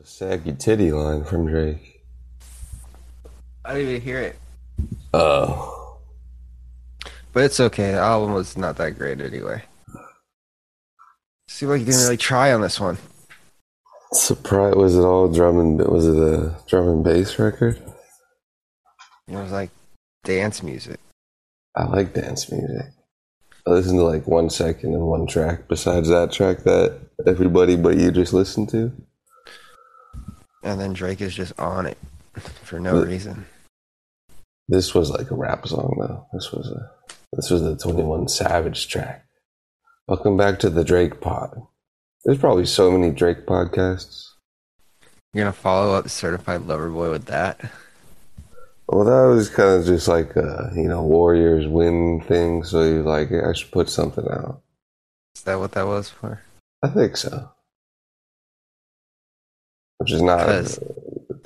The saggy titty line from Drake. I didn't even hear it. Oh. But it's okay. The album was not that great anyway. Seemed like you didn't really try on this one. Surprise! Was it all drum and was it a drum and bass record? It was like dance music. I like dance music. I listened to like 1 second and one track. Besides that track that everybody but you just listened to, and then Drake is just on it for no reason. This was like a rap song though. This was the 21 Savage track. Welcome back to the Drake pod. There's probably so many Drake podcasts. You're going to follow up Certified Lover Boy with that? Well, that was kind of just like a, Warriors win thing. So you're like, I should put something out. Is that what that was for? I think so. Which is not... Because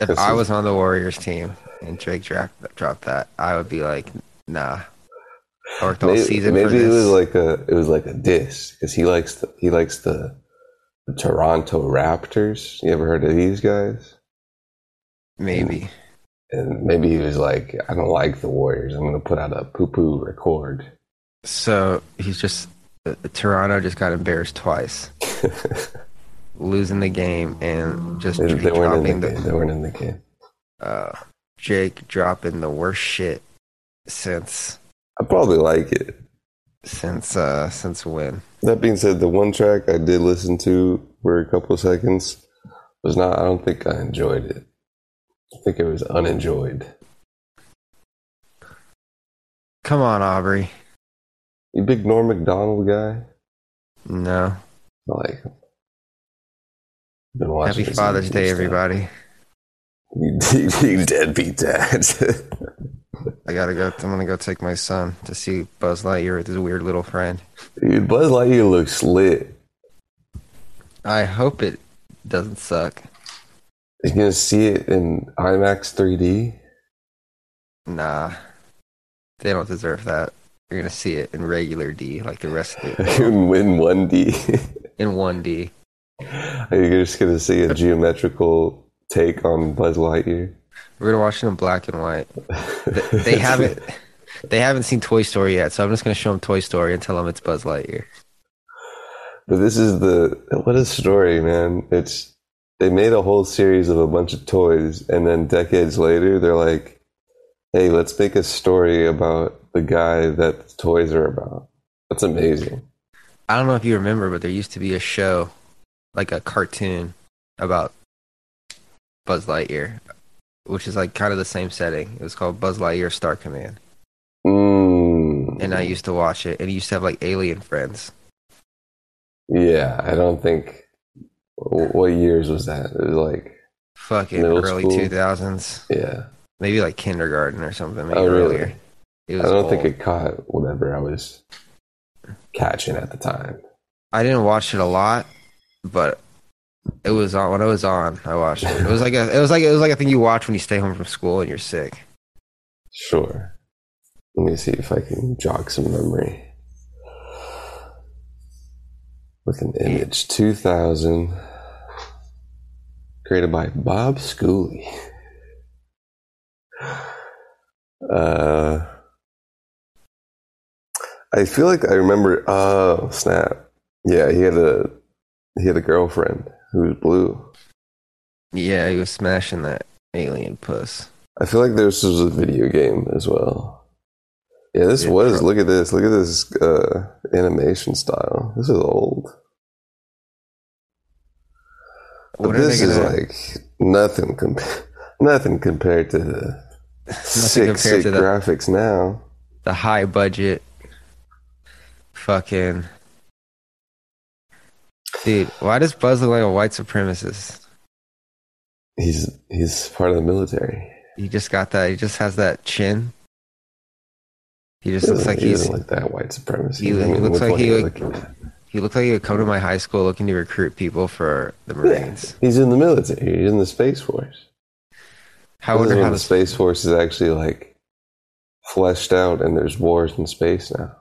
if I was on the Warriors team and Drake dropped that, I would be like, nah. I worked all season for this. Maybe it was like a diss. Because he likes the Toronto Raptors. You ever heard of these guys? Maybe. And maybe he was like, I don't like the Warriors. I'm going to put out a poo-poo record. So he's just... Toronto just got embarrassed twice. Losing the game and just... They weren't in the game. They weren't in the game. Jake dropping the worst shit since... I probably like it. Since when? That being said, the one track I did listen to for a couple of seconds was not, I don't think I enjoyed it. I think it was unenjoyed. Come on, Aubrey. You big Norm MacDonald guy? No. I like him. Been watching. Happy Father's Day, everybody. You deadbeat dad. I'm gonna go take my son to see Buzz Lightyear with his weird little friend. Dude, Buzz Lightyear looks lit. I hope it doesn't suck. You're gonna see it in IMAX 3D? Nah. They don't deserve that. You're gonna see it in regular D, like the rest of it. In 1D. In 1D. You're just gonna see a geometrical take on Buzz Lightyear? We're gonna watch it in black and white. They haven't seen Toy Story yet, so I'm just gonna show them Toy Story and tell them it's Buzz Lightyear. But this is what a story, man! They made a whole series of a bunch of toys, and then decades later, they're like, "Hey, let's make a story about the guy that the toys are about." That's amazing. I don't know if you remember, but there used to be a show, like a cartoon, about Buzz Lightyear. Which is like kind of the same setting. It was called Buzz Lightyear Star Command. Mm. And I used to watch it. And he used to have like alien friends. Yeah, I don't think... What years was that? It was like... Fucking early school? 2000s. Yeah. Maybe like kindergarten or something. Maybe earlier. It was I don't think it caught whatever I was catching at the time. I didn't watch it a lot, but... It was on when I was on. I watched it. It was like a thing you watch when you stay home from school and you're sick. Sure. Let me see if I can jog some memory with an image. 2000, created by Bob Schooley. I feel like I remember. Oh snap! Yeah, he had a girlfriend. Who's blue? Yeah, he was smashing that alien puss. I feel like this was a video game as well. Yeah, this was. Probably. Look at this animation style. This is old. But this is like nothing compared to the sick graphics now. The high budget, fucking. Dude, why does Buzz look like a white supremacist? He's part of the military. He just got that. He just has that chin. He just looks like he's like that white supremacist. He looks like he would come to my high school looking to recruit people for the Marines. Yeah, he's in the military. He's in the Space Force. I wonder how the Space Force is actually like fleshed out, and there's wars in space now.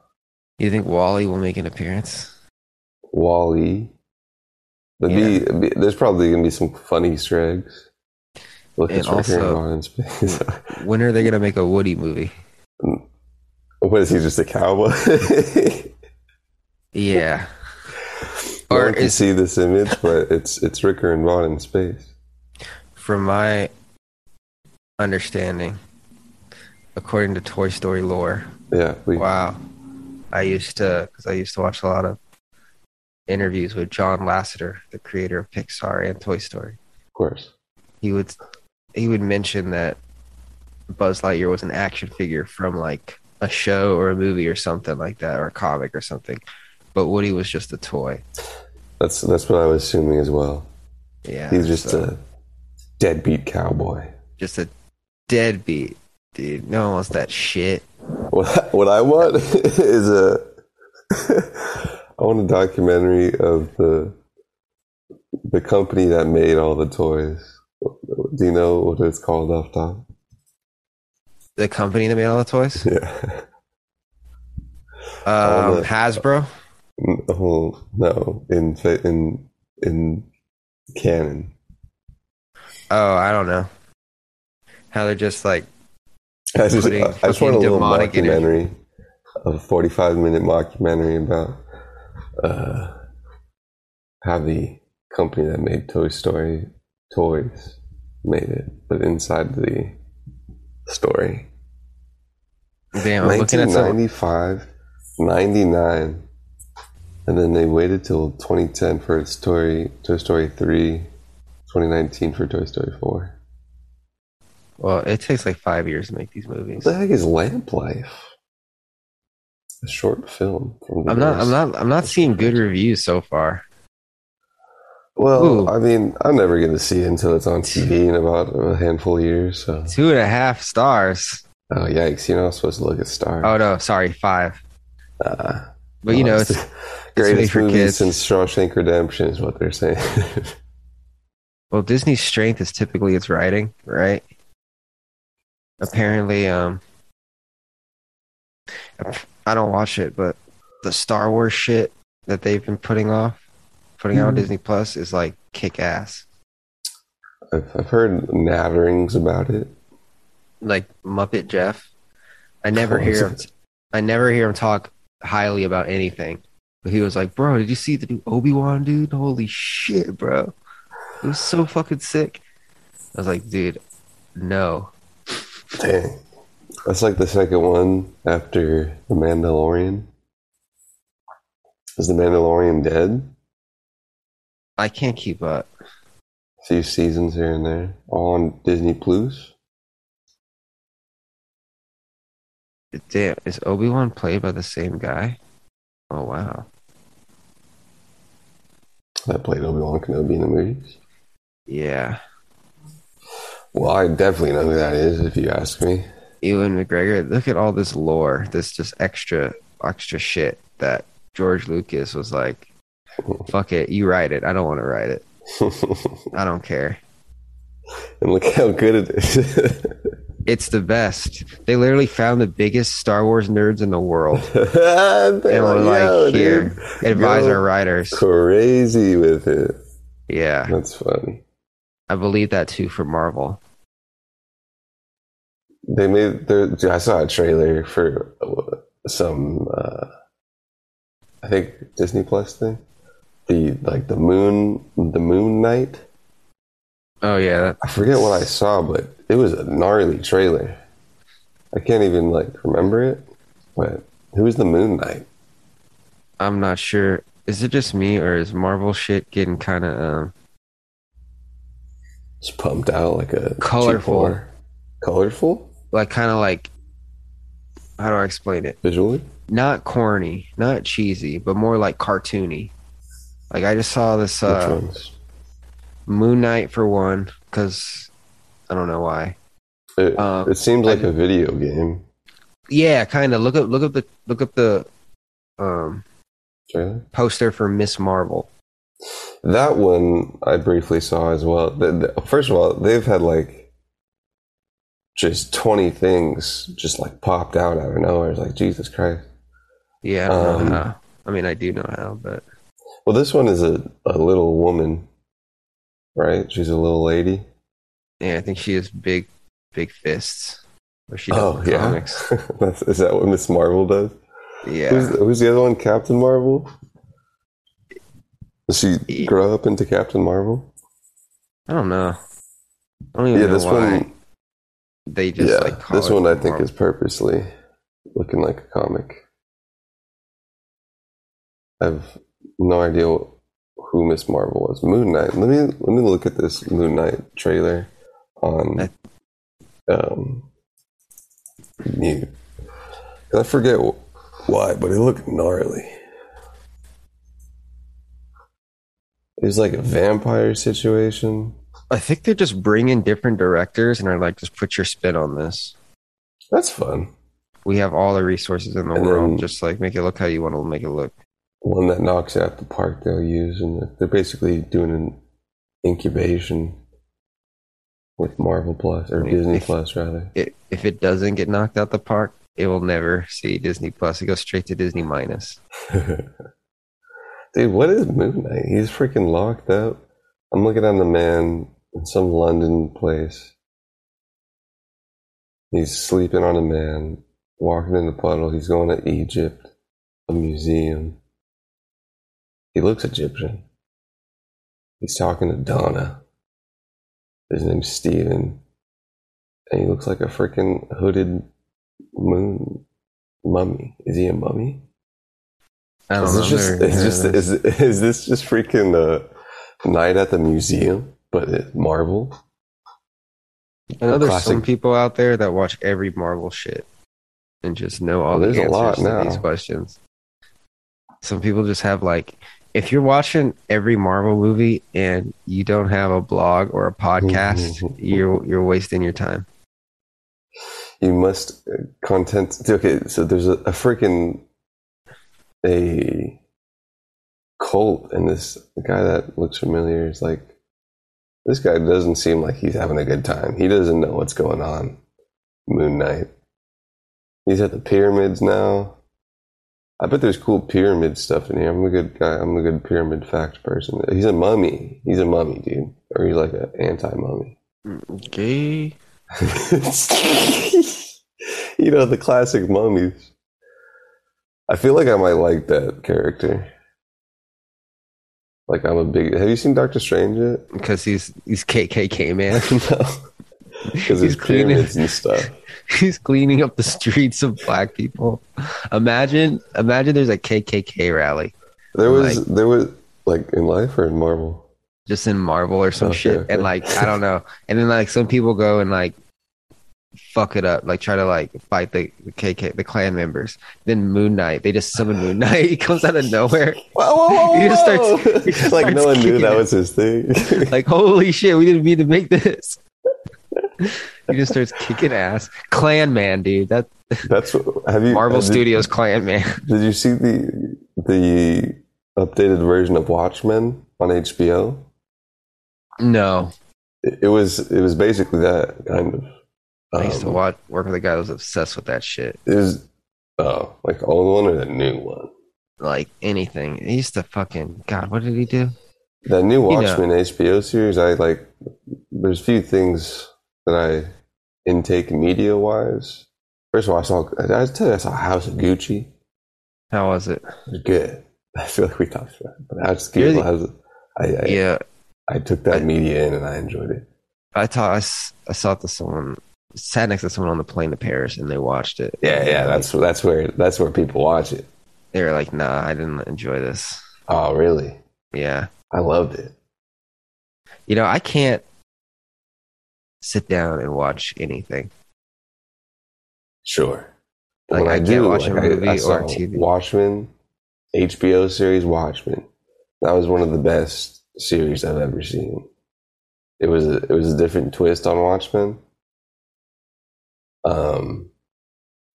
You think Wall-E will make an appearance? Wall-E. There's probably going to be some fun Easter eggs. Look, it's also, in space. When are they going to make a Woody movie? What is he, just a cowboy? Yeah. Or I can see this image, but it's Ricker and Vaughn in space. From my understanding, according to Toy Story lore, I used to watch a lot of interviews with John Lasseter, the creator of Pixar and Toy Story. Of course, he would mention that Buzz Lightyear was an action figure from like a show or a movie or something like that, or a comic or something. But Woody was just a toy. That's what I was assuming as well. Yeah, he's just a deadbeat cowboy. Just a deadbeat dude. No one wants that shit. What I want is I want a documentary of the company that made all the toys. Do you know what it's called off top? The company that made all the toys? Yeah. Hasbro? No, in canon. Oh, I don't know. How they're just like I just want a little mockumentary, a 45-minute mockumentary about how the company that made Toy Story toys made it, but inside the story. Damn, I'm looking at 1995, 99, and then they waited till 2010 for Toy Story 3, 2019 for Toy Story 4. Well, it takes like 5 years to make these movies. What the heck is Lamp Life? A short film. I'm not seeing good reviews so far. Well, ooh. I mean, I'm never going to see it until it's on TV in about a handful of years. So. 2.5 stars. Oh, yikes. You're not supposed to look at stars. Oh, no. Sorry. 5. But, you know, it's the greatest movie since Shawshank Redemption is what they're saying. Well, Disney's strength is typically its writing, right? Apparently, I don't watch it, but the Star Wars shit that they've been putting out on Disney Plus is like kick ass. I've heard natterings about it, like Muppet Jeff. I never hear him talk highly about anything. But he was like, "Bro, did you see the new Obi-Wan dude? Holy shit, bro! It was so fucking sick." I was like, "Dude, no." Dang. That's like the second one after The Mandalorian. Is The Mandalorian dead? I can't keep up. A few seasons here and there. All on Disney Plus. Damn, is Obi-Wan played by the same guy? Oh, wow. That played Obi-Wan Kenobi in the movies? Yeah. Well, I definitely know who that is, if you ask me. Ewan McGregor, look at all this lore, this just extra shit that George Lucas was like, fuck it, you write it. I don't want to write it. I don't care. And look how good it is. It's the best. They literally found the biggest Star Wars nerds in the world. And were like, here, advise our writers. Crazy with it. Yeah. That's funny. I believe that too for Marvel. They made I saw a trailer for some, I think Disney Plus thing. The Moon Knight. Oh yeah, I forget what I saw, but it was a gnarly trailer. I can't even remember it. But who's the Moon Knight? I'm not sure. Is it just me, or is Marvel shit getting kind of just pumped out like a colorful? G4? Colorful? How do I explain it? Visually? Not corny, not cheesy, but more like cartoony. Like I just saw this Moon Knight for one, because I don't know why. It seems like a video game. Yeah, kind of. Look up the trailer? Poster for Miss Marvel. That one I briefly saw as well. First of all, they've had just 20 things popped out of nowhere. It's like, Jesus Christ. Yeah, I don't know how. I mean, I do know how, but... Well, this one is a little woman, right? She's a little lady. Yeah, I think she has big fists. Or she does in the comics. Is that what Miss Marvel does? Yeah. Who's the other one? Captain Marvel? Does she grow up into Captain Marvel? I don't know. I don't even know this why. One, they just call this one I think Marvel. Is purposely looking like a comic. I've no idea who Miss Marvel was. Moon Knight. Let me look at this Moon Knight trailer on YouTube. I forget why, but it looked gnarly. It was like a vampire situation. I think they're just bringing different directors and are like, just put your spin on this. That's fun. We have all the resources in the world. Just like make it look how you want to make it look. One that knocks out the park they'll use, and they're basically doing an incubation with Marvel Plus or Disney Plus rather. If it doesn't get knocked out the park, it will never see Disney Plus. It goes straight to Disney Minus. Dude, what is Moon Knight? He's freaking locked up. I'm looking at the man in some London place. He's sleeping on a man, walking in the puddle. He's going to Egypt, a museum. He looks Egyptian. He's talking to Donna. His name's Steven. And he looks like a freaking hooded moon mummy. Is he a mummy? I don't know. Is this just freaking Night at the Museum, but it's Marvel? I know there's some people out there that watch every Marvel shit and just know all the answers to these questions. Some people just have like, if you're watching every Marvel movie and you don't have a blog or a podcast, you're wasting your time. You must so there's a freaking a cult, and this guy that looks familiar is like, this guy doesn't seem like he's having a good time. He doesn't know what's going on. Moon Knight. He's at the pyramids now. I bet there's cool pyramid stuff in here. I'm a good guy. I'm a good pyramid fact person. He's a mummy. He's a mummy, dude. Or he's like an anti-mummy. Okay. You know, the classic mummies. I feel like I might like that character. Like, I'm a big... Have you seen Doctor Strange yet? Because he's KKK, man. No. Because he's cleaning and stuff. He's cleaning up the streets of black people. Imagine there's a KKK rally. There was like in life or in Marvel? Just in Marvel or some shit. Okay. And like, I don't know. And then like some people go and like fuck it up, like try to like fight the Klan members. Then Moon Knight, they just summon Moon Knight. He comes out of nowhere. Whoa. He just starts like no one knew that was his thing. Like, holy shit, we didn't mean to make this. He just starts kicking ass. Klan man, dude. That's what, have you Marvel Studios Klan man. Did you see the updated version of Watchmen on HBO? No. It was basically that kind of. I used to work with a guy that was obsessed with that shit. It was like old one or the new one? Like anything. He used to fucking what did he do? That new Watchmen HBO series, I like. There's few things that I intake media wise. First of all, I saw House of Gucci. How was it? It was good. I feel like we talked about it. But House of Gucci, really? I took that media in and I enjoyed it. I saw it to someone. Sat next to someone on the plane to Paris, and they watched it. Yeah, that's where people watch it. They were like, "Nah, I didn't enjoy this." Oh, really? Yeah, I loved it. You know, I can't sit down and watch anything. Sure, like I do. Watch a movie or TV. Watchmen, HBO series Watchmen. That was one of the best series I've ever seen. It was a different twist on Watchmen.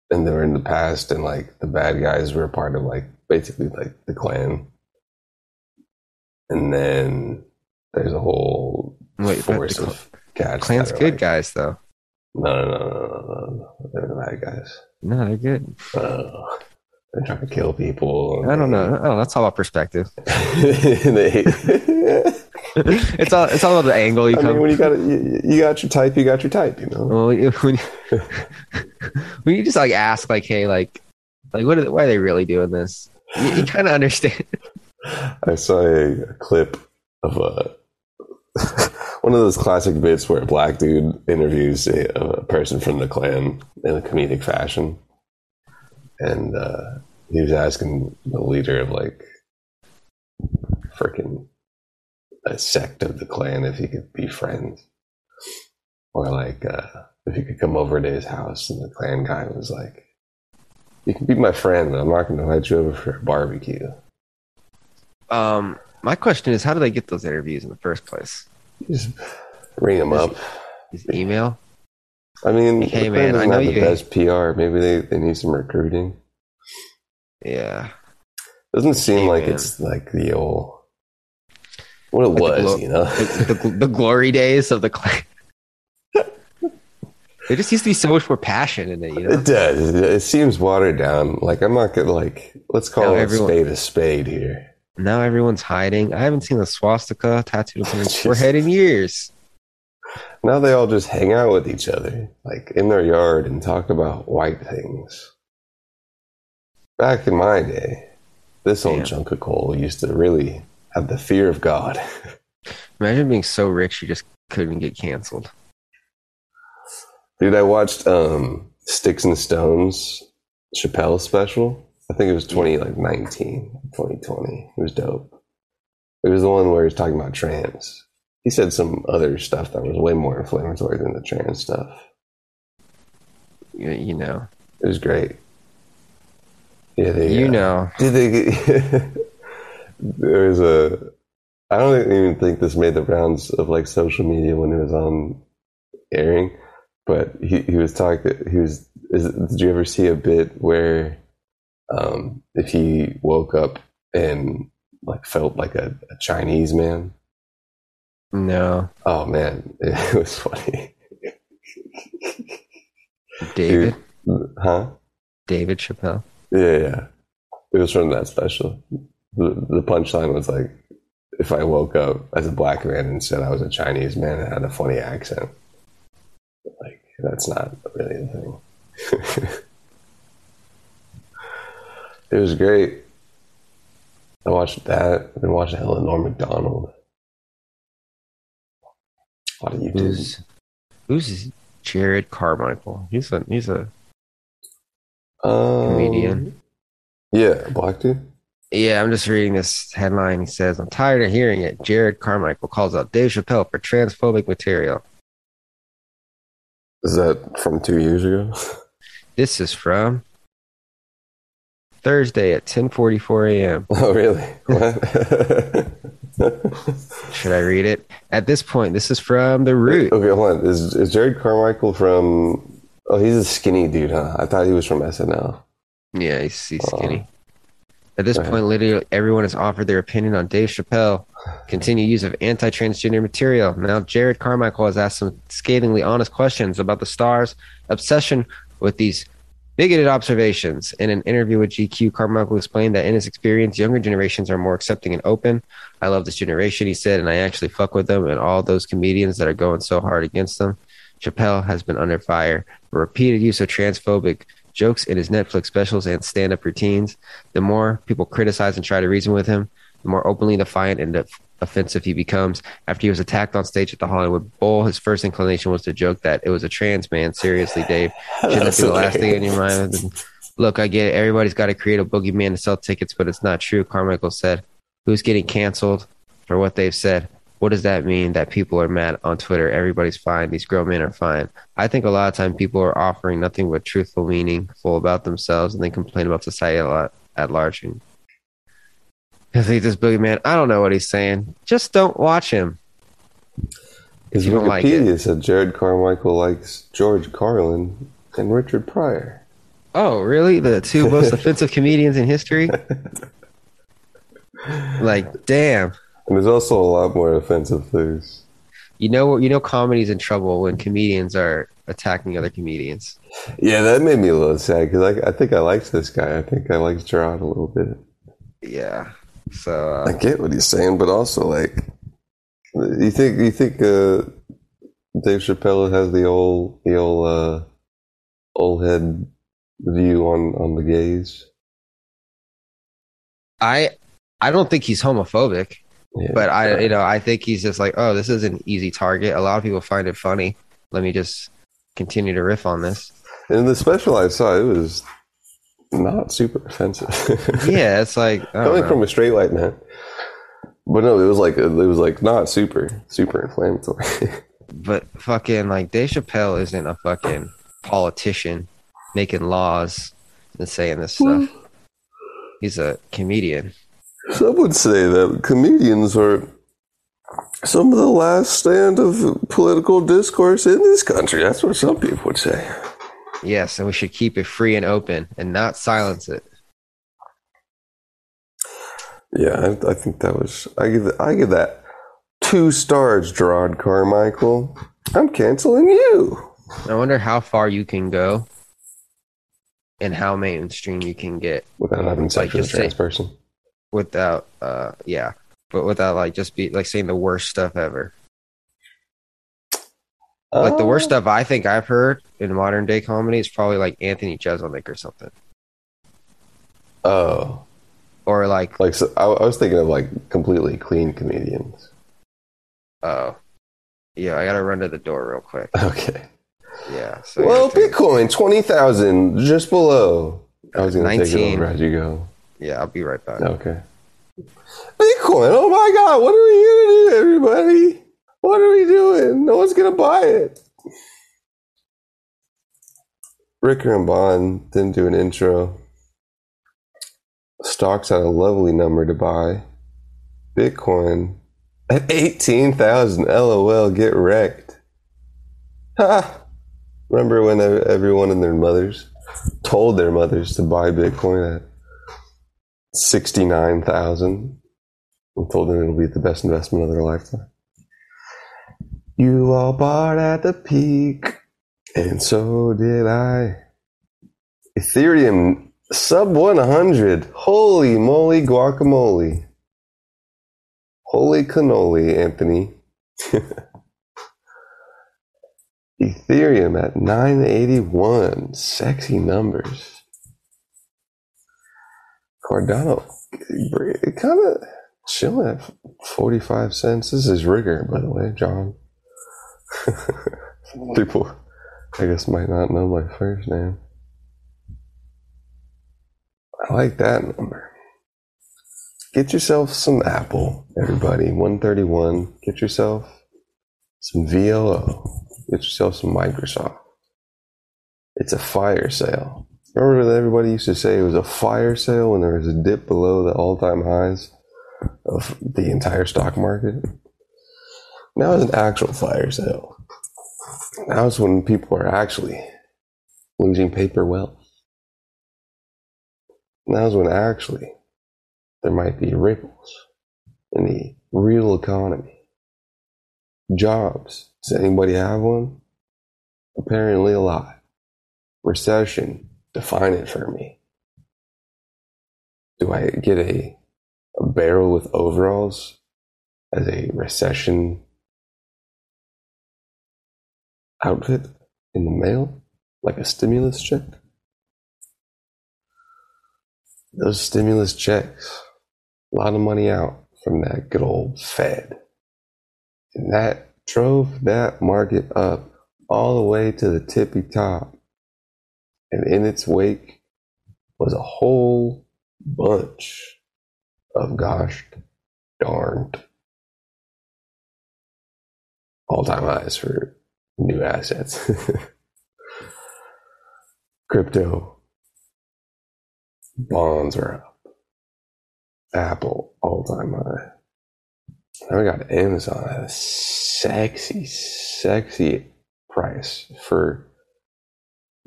And they were in the past, and like the bad guys were a part of like basically like the Klan. And then there's a whole force of cats. Klan's good guys, though. No, they're the bad guys. No, they're good. They're trying to kill people. I don't know. That's all about perspective. It's all about the angle. I mean, when you got your type, you know. Well, when you just ask, hey, why are they really doing this? You kind of understand. I saw a clip of one of those classic bits where a black dude interviews a person from the Klan in a comedic fashion. And he was asking the leader of freaking a sect of the Klan if he could be friends, or if he could come over to his house. And the Klan guy was like, "You can be my friend, but I'm not going to invite you over for a barbecue." My question is, how do they get those interviews in the first place? You just ring them up. His email. I mean, hey man, I know you best PR. Maybe they need some recruiting. Yeah, doesn't seem it's the old what it was, you know, the glory days of the Klan. There just used to be so much more passion in it, you know. It does. It seems watered down. I'm not gonna let's call it a spade here. Now everyone's hiding. I haven't seen the swastika tattooed on someone's forehead in years. Now they all just hang out with each other, in their yard, and talk about white things. Back in my day, this old chunk of coal used to really have the fear of God. Imagine being so rich you just couldn't get canceled. Dude, I watched Sticks and Stones Chappelle special. I think it was 2020. It was dope. It was the one where he was talking about trans. He said some other stuff that was way more inflammatory than the trans stuff. You know. It was great. Yeah, you know. Did they, there was a... I don't even think this made the rounds of social media when it was on airing, but he was talking... did you ever see a bit where if he woke up and felt like a Chinese man? No. Oh man, it was funny. David? Dude, huh? David Chappelle. Yeah. It was from that special. The punchline was if I woke up as a black man and said I was a Chinese man and had a funny accent. That's not really a thing. It was great. I watched that. I've been watching Norm Macdonald. What are you doing? Who's Jerrod Carmichael? He's a comedian. Yeah, black dude. Yeah, I'm just reading this headline. He says, "I'm tired of hearing it. Jerrod Carmichael calls out Dave Chappelle for transphobic material." Is that from 2 years ago? This is from Thursday at 10:44 a.m. Oh, really? What? Should I read it? At this point, this is from The Root. Okay, hold on. Is Jerrod Carmichael from... Oh, he's a skinny dude, huh? I thought he was from SNL. Yeah, he's skinny. At this point, literally everyone has offered their opinion on Dave Chappelle. Continued use of anti-transgender material. Now Jerrod Carmichael has asked some scathingly honest questions about the star's obsession with these bigoted observations. In an interview with GQ, Carmichael explained that in his experience, younger generations are more accepting and open. "I love this generation," he said, "and I actually fuck with them and all those comedians that are going so hard against them." Chappelle has been under fire for repeated use of transphobic jokes in his Netflix specials and stand-up routines. The more people criticize and try to reason with him, the more openly defiant and offensive he becomes. After he was attacked on stage at the Hollywood Bowl, his first inclination was to joke that it was a trans man. "Seriously, Dave, shouldn't that be the last thing in your mind? Look, I get it. Everybody's got to create a boogeyman to sell tickets, but it's not true," Carmichael said. "Who's getting canceled for what they've said? What does that mean that people are mad on Twitter? Everybody's fine. These grown men are fine. I think a lot of time people are offering nothing but truthful, meaningful about themselves, and they complain about society a lot at large." This boogeyman, I don't know what he's saying. Just don't watch him. His Wikipedia said Jerrod Carmichael likes George Carlin and Richard Pryor. Oh, really? The two most offensive comedians in history? Damn. And there's also a lot more offensive things. You know, comedy's in trouble when comedians are attacking other comedians. Yeah, that made me a little sad because I think I liked this guy. I think I liked Jerrod a little bit. Yeah, so I get what he's saying, but also like, you think Dave Chappelle has the old head view on the gays? I don't think he's homophobic. Yeah, but I think he's just like, oh, this is an easy target. A lot of people find it funny. Let me just continue to riff on this. And the special I saw, it was not super offensive. Yeah, it's like coming from a straight white man. But no, it was like not super inflammatory. But fucking like Dave Chappelle isn't a fucking politician making laws and saying this stuff. He's a comedian. Some would say that comedians are some of the last stand of political discourse in this country. That's what some people would say. Yes, and we should keep it free and open and not silence it. Yeah, I think that was... I give that 2 stars, Jerrod Carmichael. I'm canceling you. I wonder how far you can go and how mainstream you can get. Without having sex with a trans person. Without, without like just be like saying the worst stuff ever. Like the worst stuff I think I've heard in modern day comedy is probably like Anthony Jeselnik or something. Oh, or like so I was thinking of like completely clean comedians. Oh, yeah, I gotta run to the door real quick. Okay. Yeah. So well, Bitcoin 20,000 just below. I was gonna 19. Take it over as you go. Yeah, I'll be right back. Okay. Bitcoin, oh my God, what are we going to do, everybody? What are we doing? No one's going to buy it. Ricker and Bond didn't do an intro. Stocks had a lovely number to buy. Bitcoin at 18,000, LOL, get wrecked. Ha! Remember when everyone and their mothers told their mothers to buy Bitcoin at 69,000 and told them it'll be the best investment of their lifetime. You all bought at the peak, and so did I. Ethereum sub 100. Holy moly, guacamole. Holy cannoli, Anthony. Ethereum at 981. Sexy numbers. Cardano, it kind of chilling at 45 cents. This is Rigger, by the way, John. People, I guess, might not know my first name. I like that number. Get yourself some Apple, everybody. 131. Get yourself some VLO. Get yourself some Microsoft. It's a fire sale. Remember that everybody used to say it was a fire sale when there was a dip below the all-time highs of the entire stock market? Now it's an actual fire sale. Now it's when people are actually losing paper wealth. Now is when actually there might be ripples in the real economy. Jobs. Does anybody have one? Apparently a lot. Recession. Define it for me. Do I get a barrel with overalls as a recession outfit in the mail? Like a stimulus check? Those stimulus checks. A lot of money out from that good old Fed. And that drove that market up all the way to the tippy top. And in its wake was a whole bunch of gosh darned all-time highs for new assets. Crypto. Bonds are up. Apple, all-time high. Now we got Amazon at a sexy, sexy price for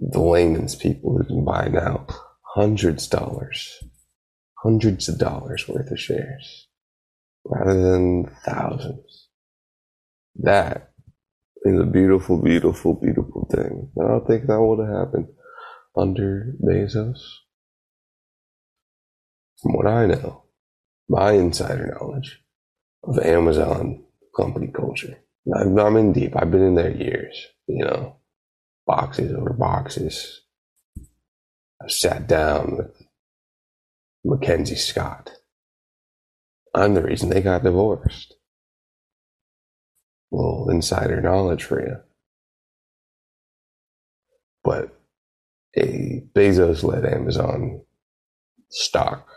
the layman's people who can buy now hundreds of dollars worth of shares rather than thousands. That is a beautiful, beautiful, beautiful thing. I don't think that would have happened under Bezos. From what I know, my insider knowledge of Amazon company culture. I'm in deep. I've been in there years, you know, boxes over boxes. I've sat down with Mackenzie Scott. I'm the reason they got divorced. A little insider knowledge for you. But a Bezos-led Amazon stock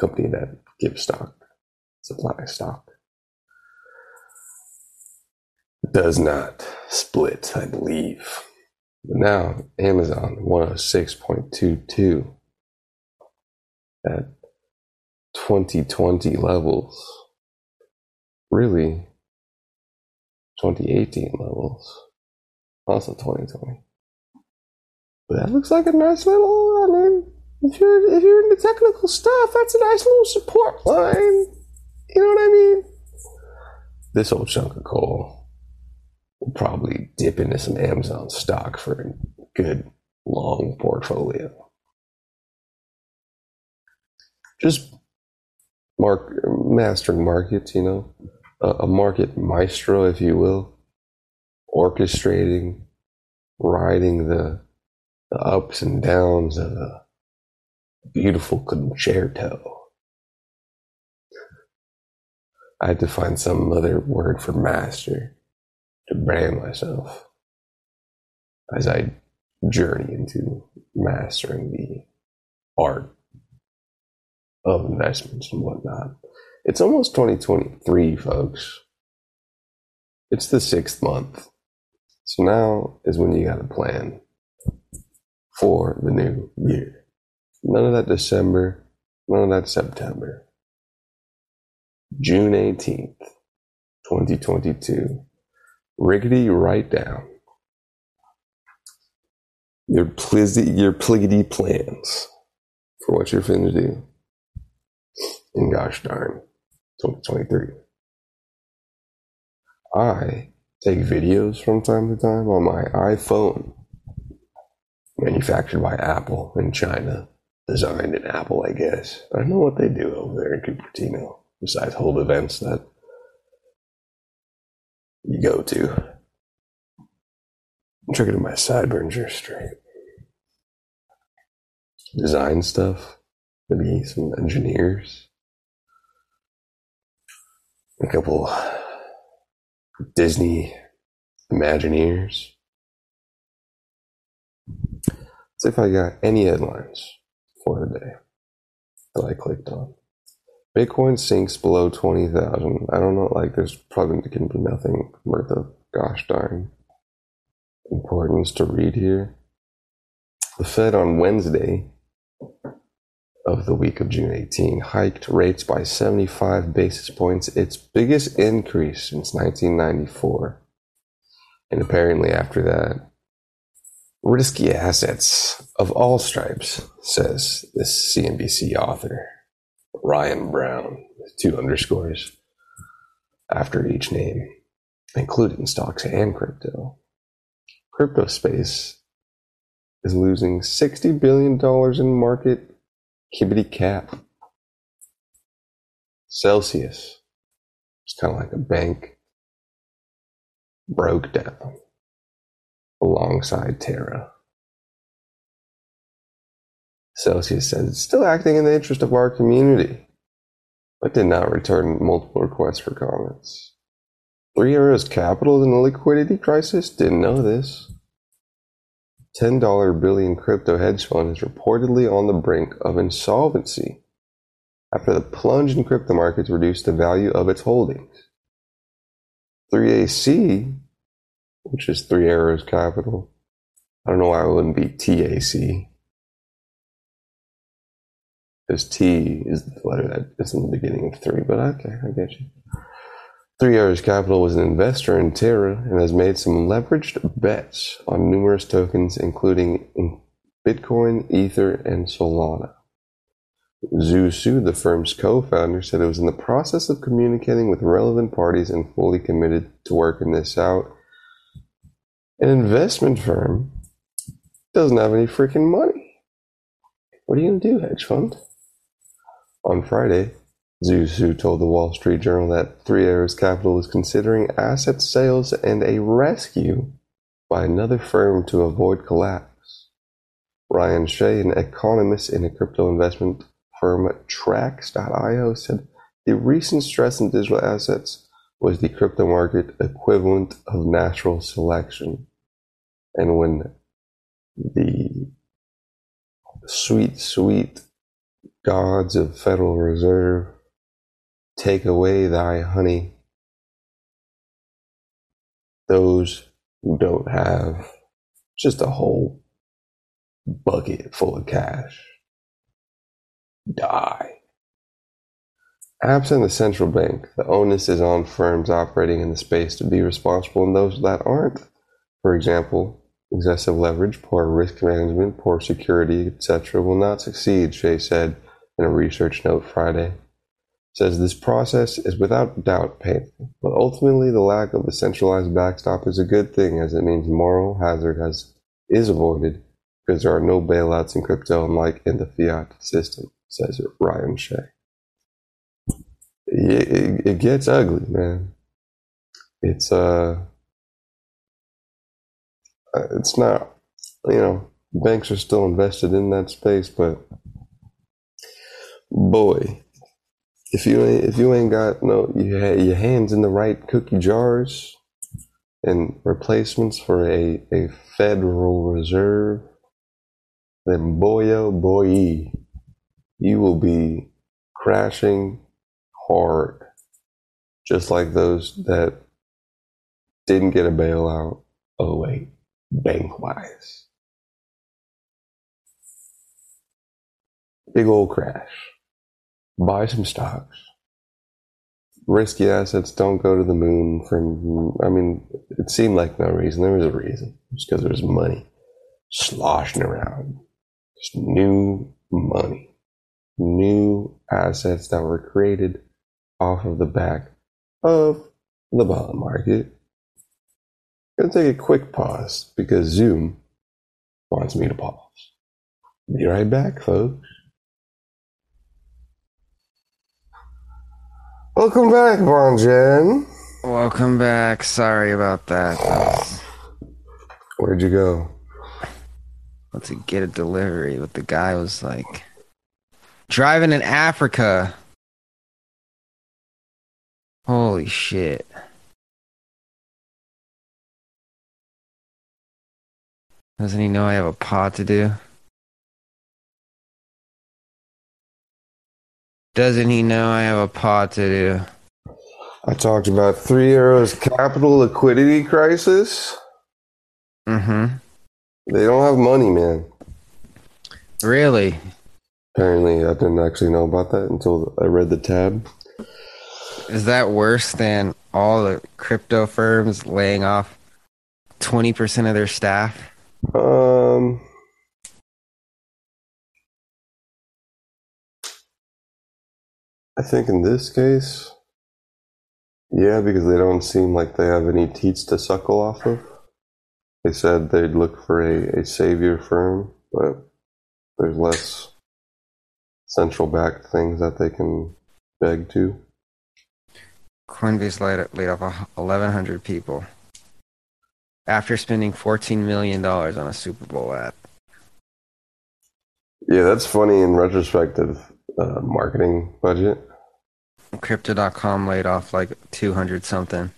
company that gives stock, supply stock, does not split, I believe. But now, Amazon 106.22 at 2020 levels, really 2018 levels, also 2020. But that looks like a nice little, I mean, if you're into technical stuff, that's a nice little support line. You know what I mean? This old chunk of coal will probably dip into some Amazon stock for a good long portfolio. Just mastering markets, you know, a market maestro, if you will, orchestrating, riding the ups and downs of a beautiful concerto. I had to find some other word for master to brand myself as I journey into mastering the art of investments and whatnot. It's almost 2023, folks. It's the 6th month. So now is when you got to plan for the new year. None of that December, none of that September. June 18th, 2022. Riggedy right down your pliggity plans for what you're finna do. And gosh darn, 2023. I take videos from time to time on my iPhone, manufactured by Apple in China, designed in Apple, I guess. I don't know what they do over there in Cupertino, besides hold events that you go to. I'm triggered my sideburns are straight. Design stuff, maybe some engineers, a couple Disney Imagineers. Let's see if I got any headlines for today that I clicked on. Bitcoin sinks below 20,000. I don't know, like, there's probably going to be nothing worth of gosh darn importance to read here. The Fed on Wednesday of the week of June 18 hiked rates by 75 basis points, its biggest increase since 1994. And apparently after that, risky assets of all stripes, says this CNBC author. Ryan Brown, with 2 underscores after each name, including stocks and crypto. Crypto space is losing $60 billion in market kibbity cap. Celsius, it's kind of like a bank, broke down alongside Terra. Celsius says it's still acting in the interest of our community, but did not return multiple requests for comments. 3 Arrows Capital is in a liquidity crisis? Didn't know this. $10 billion crypto hedge fund is reportedly on the brink of insolvency after the plunge in crypto markets reduced the value of its holdings. 3AC, which is 3 Arrows Capital, I don't know why it wouldn't be TAC. Because T is the letter that is in the beginning of 3, but okay, I get you. 3 Arrows Capital was an investor in Terra and has made some leveraged bets on numerous tokens, including Bitcoin, Ether, and Solana. Zhu Su, the firm's co-founder, said it was in the process of communicating with relevant parties and fully committed to working this out. An investment firm doesn't have any freaking money. What are you going to do, hedge fund? On Friday, Zhu Su told the Wall Street Journal that Three Arrows Capital was considering asset sales and a rescue by another firm to avoid collapse. Ryan Shea, an economist in a crypto investment firm Trax.io, said the recent stress in digital assets was the crypto market equivalent of natural selection. And when the sweet, sweet gods of Federal Reserve take away thy honey, those who don't have just a whole bucket full of cash die. Absent the central bank, the onus is on firms operating in the space to be responsible, and those that aren't, for example, excessive leverage, poor risk management, poor security, etc., will not succeed, Shea said in a research note Friday. Says this process is without doubt painful, but ultimately the lack of a centralized backstop is a good thing, as it means moral hazard is avoided because there are no bailouts in crypto, unlike in the fiat system, says Ryan Shea. It gets ugly, man. It's not, you know, banks are still invested in that space, but boy, if you ain't got your hands in the right cookie jars and replacements for a Federal Reserve, then boy, oh boy, you will be crashing hard, just like those that didn't get a bailout. Oh wait, bank-wise. Big old crash. Buy some stocks. Risky assets don't go to the moon it seemed like no reason. There was a reason. It's because there was money sloshing around. Just new money. New assets that were created off of the back of the bond market. Gonna take a quick pause because Zoom wants me to pause. Be right back, folks. Welcome back, Von Jen. Welcome back. Sorry about that. Where'd you go? Went to get a delivery, but the guy was like driving in Africa. Holy shit. Doesn't he know I have a pod to do? I talked about Three Arrows Capital liquidity crisis. Mm-hmm. They don't have money, man. Really? Apparently, I didn't actually know about that until I read the tab. Is that worse than all the crypto firms laying off 20% of their staff? I think in this case, yeah, because they don't seem like they have any teats to suckle off of. They said they'd look for a savior firm, but there's less central backed things that they can beg to. Coinbase laid off 1,100 people. After spending $14 million on a Super Bowl ad. Yeah, that's funny in retrospective marketing budget. Crypto.com laid off like 200 something.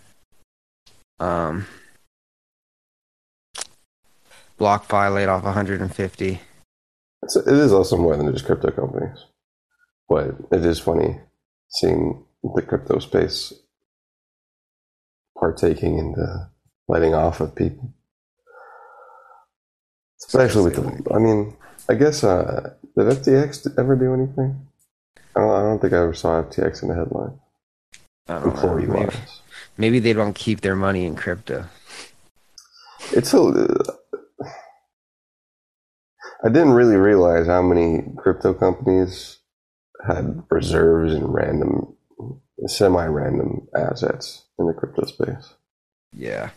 BlockFi laid off 150. It is also more than just crypto companies. But it is funny seeing the crypto space partaking in the letting off of people, especially with the. I mean, I guess did FTX ever do anything? I don't think I ever saw FTX in the headline. Maybe they don't keep their money in crypto. I didn't really realize how many crypto companies had reserves in random, semi-random assets in the crypto space. Yeah.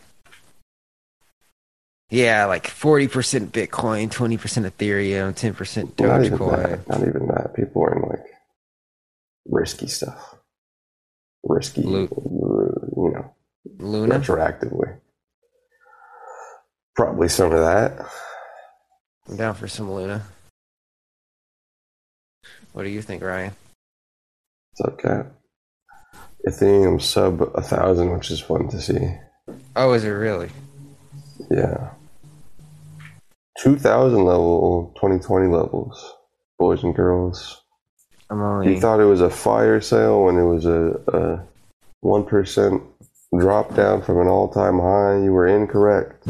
Yeah, like 40% Bitcoin, 20% Ethereum, 10% Dogecoin. Not even that. People were in like risky stuff. Risky, you know. Luna? Retroactively. Probably some of that. I'm down for some Luna. What do you think, Ryan? What's up, Kat? Ethereum sub 1,000, which is fun to see. Oh, is it really? Yeah. 2,000 level, 2020 levels, boys and girls. You thought it was a fire sale when it was a 1% drop down from an all-time high. You were incorrect.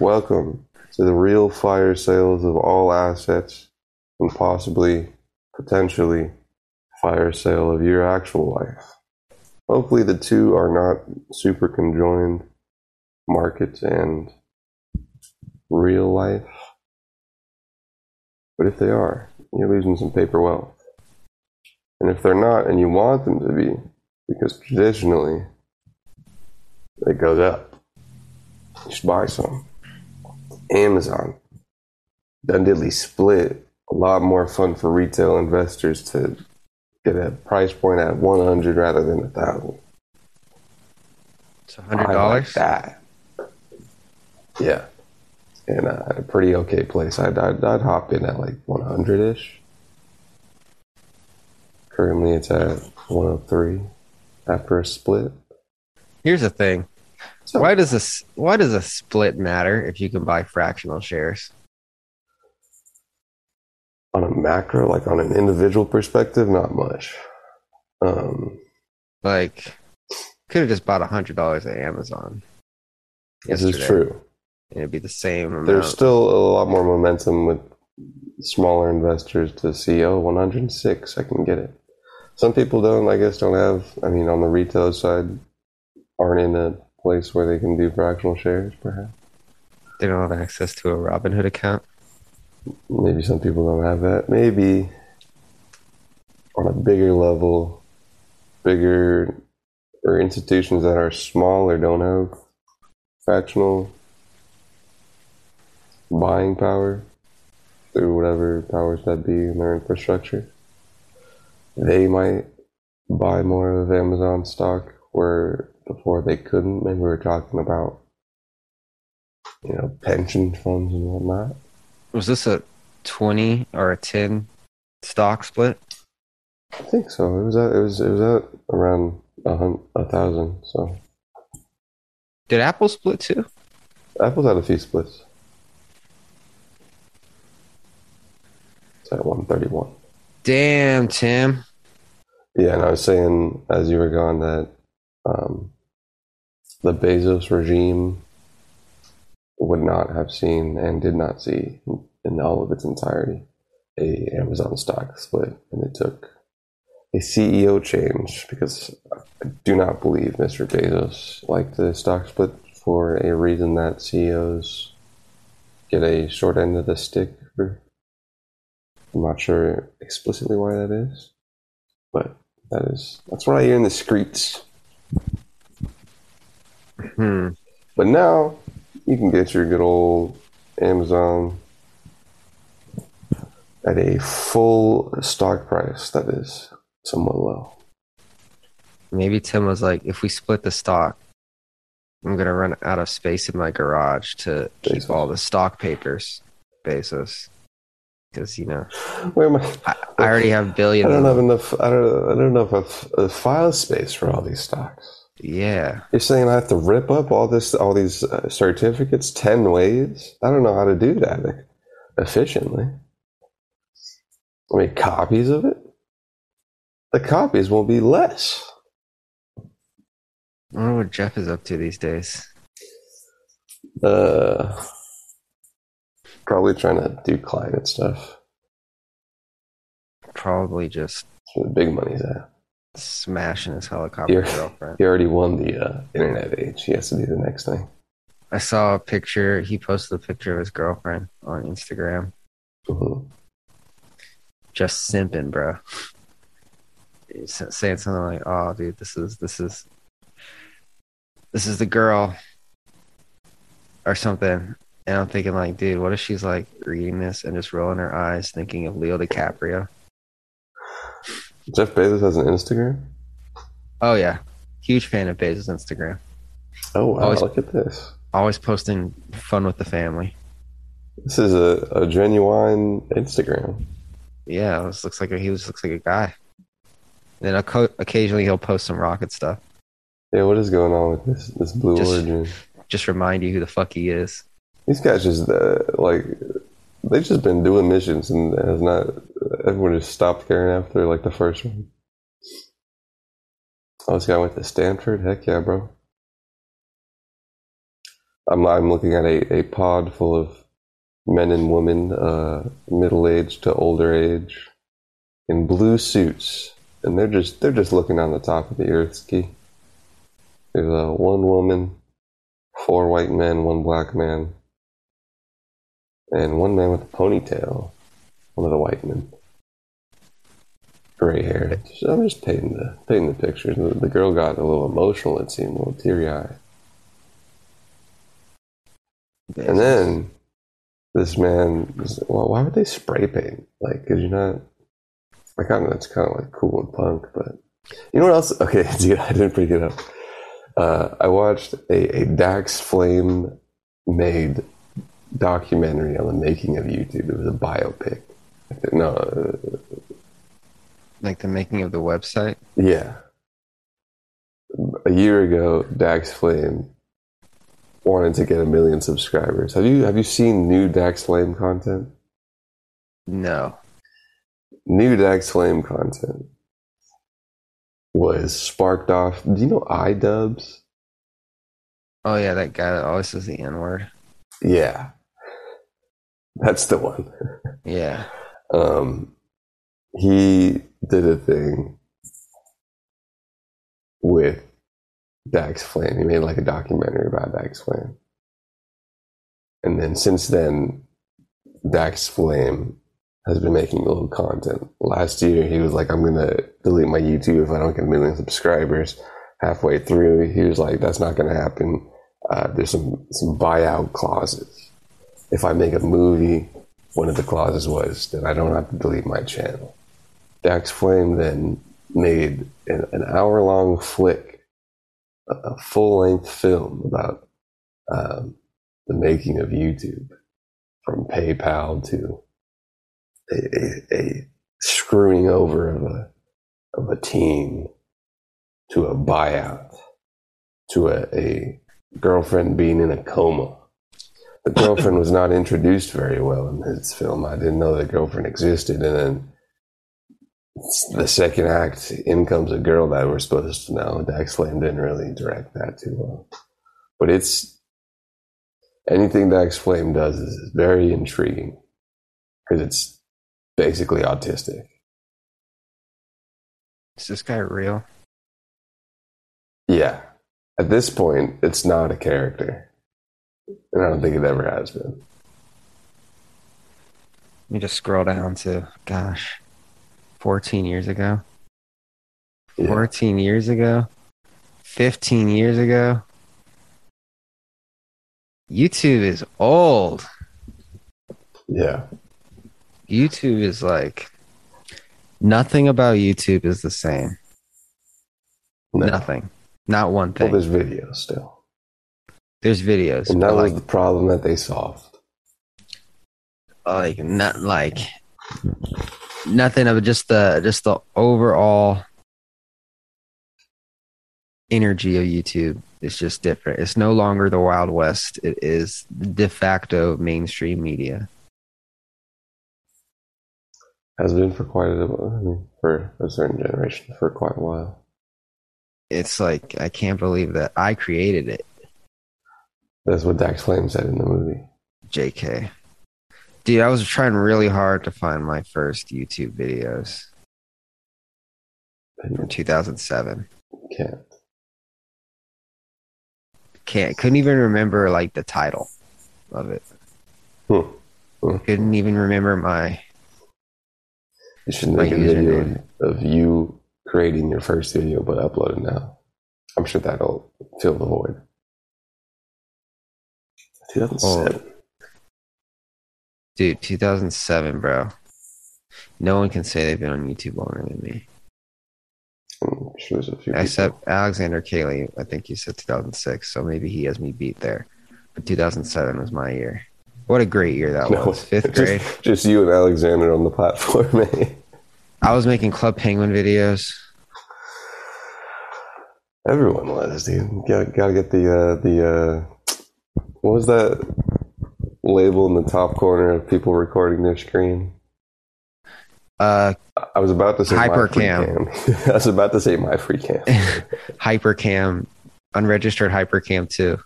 Welcome to the real fire sales of all assets and possibly, potentially, fire sale of your actual life. Hopefully the two are not super conjoined, markets and real life. But if they are, you're losing some paper wealth. And if they're not, and you want them to be, because traditionally, it goes up. You should buy some. Amazon. Dundidly split. A lot more fun for retail investors to get a price point at 100 rather than 1,000. It's $100? I like that. Yeah. And at a pretty okay place. I'd hop in at like 100-ish. Currently it's at 103 after a split. Here's the thing. So, why does a split matter if you can buy fractional shares? On a macro, like on an individual perspective, not much. Like, could have just bought $100 at Amazon. This is true. And it'd be the same amount. There's still a lot more momentum with smaller investors to see, oh, 106, I can get it. Some people don't have, on the retail side, aren't in a place where they can do fractional shares, perhaps. They don't have access to a Robinhood account? Maybe some people don't have that. Maybe on a bigger level, or institutions that are smaller don't have fractional buying power through whatever powers that be in their infrastructure. They might buy more of Amazon stock where before they couldn't. Maybe we're talking about, pension funds and whatnot. Was this a 20 or a 10 stock split? I think so. It was at around 1,000. So did Apple split too? Apple's had a few splits. It's at 131. Damn, Tim. Yeah, and I was saying as you were gone that the Bezos regime would not have seen and did not see in all of its entirety a Amazon stock split, and it took a CEO change because I do not believe Mr. Bezos liked the stock split for a reason that CEOs get a short end of the stick for. I'm not sure explicitly why that is, but that's what I hear in the streets. But now you can get your good old Amazon at a full stock price that is somewhat low. Maybe Tim was like, if we split the stock, I'm going to run out of space in my garage to keep all the stock papers, Bezos. Because, where am I already have billions. I don't have enough file space for all these stocks. Yeah. You're saying I have to rip up all these certificates 10 ways? I don't know how to do that efficiently. I mean, copies of it? The copies will be less. I wonder what Jeff is up to these days. Probably trying to do client stuff. Probably just where the big money's at. Smashing his helicopter girlfriend. He already won the internet age. He has to do the next thing. I saw a picture. He posted a picture of his girlfriend on Instagram. Mm-hmm. just simping, bro. Saying something like, "Oh, dude, this is the girl," or something. And I'm thinking, like, dude, what if she's like reading this and just rolling her eyes, thinking of Leo DiCaprio? Jeff Bezos has an Instagram? Oh yeah, huge fan of Bezos' Instagram. Oh wow! Always, look at this. Always posting fun with the family. This is a genuine Instagram. Yeah, he looks like a guy. Then occasionally he'll post some rocket stuff. Yeah, what is going on with this Blue Origin? Just remind you who the fuck he is. These guys just they've just been doing missions and everyone just stopped caring after like the first one. Oh, this guy went to Stanford. Heck yeah, bro. I'm looking at a pod full of men and women, middle age to older age, in blue suits, and they're just looking on the top of the Earth ski. There's one woman, four white men, one black man, and one man with a ponytail. One of the white men, gray hair. I'm just painting the picture. The girl got a little emotional. It seemed a little teary-eyed, and then. This man, well, why would they spray paint? Like, cause you're not, like, I don't know, it's kind of like cool and punk, but you know what else? Okay, dude, I didn't bring it up. I watched a Dax Flame made documentary on the making of YouTube. It was a biopic. Like the making of the website? Yeah. A year ago, Dax Flame wanted to get 1 million subscribers. Have you seen new Dax Flame content? No. New Dax Flame content was sparked off. Do you know iDubbbz? Oh yeah, that guy that always says the N-word. Yeah, that's the one. Yeah. He did a thing with Dax Flame. He made like a documentary about Dax Flame, and then since then, Dax Flame has been making little content. Last year, he was like, "I'm gonna delete my YouTube if I don't get 1 million subscribers." Halfway through, he was like, "That's not gonna happen. There's some buyout clauses. If I make a movie, one of the clauses was that I don't have to delete my channel." Dax Flame then made an hour-long flick. A full-length film about the making of YouTube, from PayPal to a screwing over of a team, to a buyout, to a girlfriend being in a coma. The girlfriend was not introduced very well in his film. I didn't know the girlfriend existed, and then the second act, in comes a girl that we're supposed to know. Dax Flame didn't really direct that too well. But it's... anything Dax Flame does is very intriguing, because it's basically autistic. Is this guy real? Yeah. At this point, it's not a character. And I don't think it ever has been. Let me just scroll down to... gosh... 14 years ago. Yeah. 14 years ago. 15 years ago. YouTube is old. Yeah. YouTube is like... nothing about YouTube is the same. No. Nothing. Not one thing. Well, there's videos still. There's videos. And that was like the problem that they solved. Like, not like... nothing of just the overall energy of YouTube is just different. It's no longer the Wild West. It is de facto mainstream media. Has been for a certain generation for quite a while. It's like, I can't believe that I created it. That's what Dax Flame said in the movie. JK. Dude, I was trying really hard to find my first YouTube videos from 2007. Can't. Couldn't even remember, like, the title of it. Couldn't even remember my... They should make a video of you creating your first video, but upload it now. I'm sure that'll fill the void. 2007. Oh. Dude, 2007, bro. No one can say they've been on YouTube longer than me. I'm sure there's a few except people. Alexander Cayley, I think he said 2006, so maybe he has me beat there. But 2007 was my year. What a great year that was. Fifth grade. Just you and Alexander on the platform, eh? I was making Club Penguin videos. Everyone was, dude. Gotta get the what was that label in the top corner of people recording their screen? I was about to say Hypercam. I was about to say my free cam. Hypercam. Unregistered Hypercam too.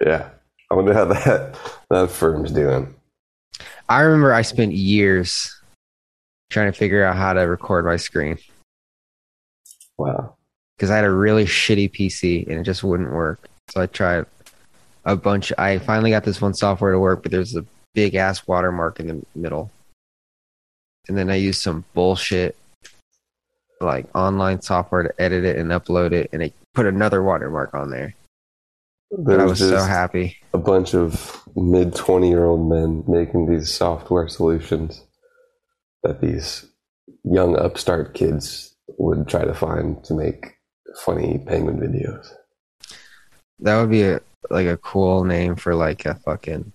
Yeah. I wonder how that firm's doing. I remember I spent years trying to figure out how to record my screen. Wow. Because I had a really shitty PC and it just wouldn't work. So I tried a bunch. I finally got this one software to work, but there's a big ass watermark in the middle. And then I used some bullshit like online software to edit it and upload it, and it put another watermark on there. I was so happy. A bunch of mid 20-year-old men making these software solutions that these young upstart kids would try to find to make funny penguin videos. That would be a cool name for like a fucking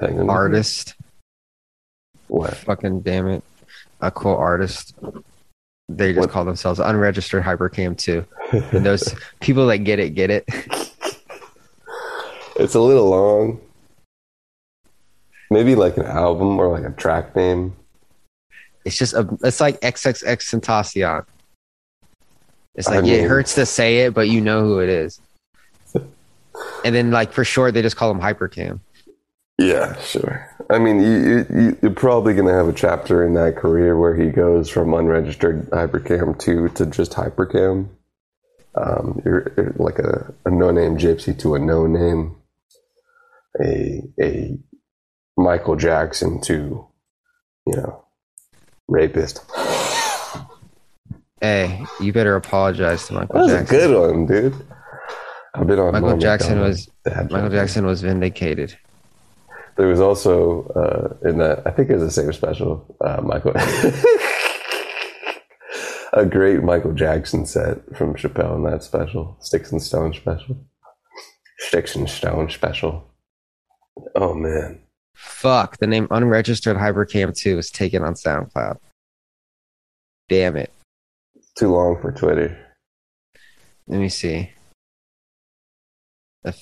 penguin artist. What? Fucking damn it. A cool artist. They just call themselves Unregistered Hypercam 2. And those people that get it. It's a little long. Maybe like an album or like a track name. It's just it's like XXXTentacion. It's like it hurts to say it, but you know who it is. And then like for short, they just call them Hypercam. Yeah, sure. I mean, you're probably going to have a chapter in that career where he goes from Unregistered Hypercam 2 to just Hypercam. You're like a no-name gypsy to a no-name. A Michael Jackson to, you know, rapist. Hey, you better apologize to Michael Jackson. That was a good one, dude. I've been on Michael Jackson was vindicated. There was also in that, I think it was the same special, a great Michael Jackson set from Chappelle in that special, Sticks and Stones special. Oh man, fuck! The name Unregistered Hypercam 2 was taken on SoundCloud. Damn it! Too long for Twitter. Let me see. If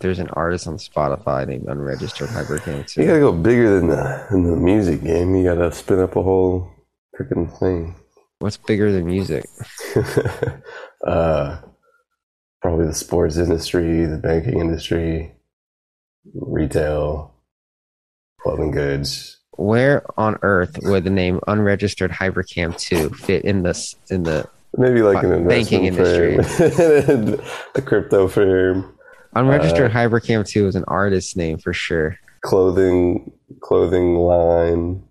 there's an artist on Spotify named Unregistered Hypercam 2. You gotta go bigger than the music game. You gotta spin up a whole freaking thing. What's bigger than music? Probably the sports industry, the banking industry, retail, clothing goods. Where on earth would the name Unregistered Hypercam 2 fit in the maybe like an investment firm, a crypto firm? Unregistered Hypercam 2 is an artist's name for sure. Clothing line.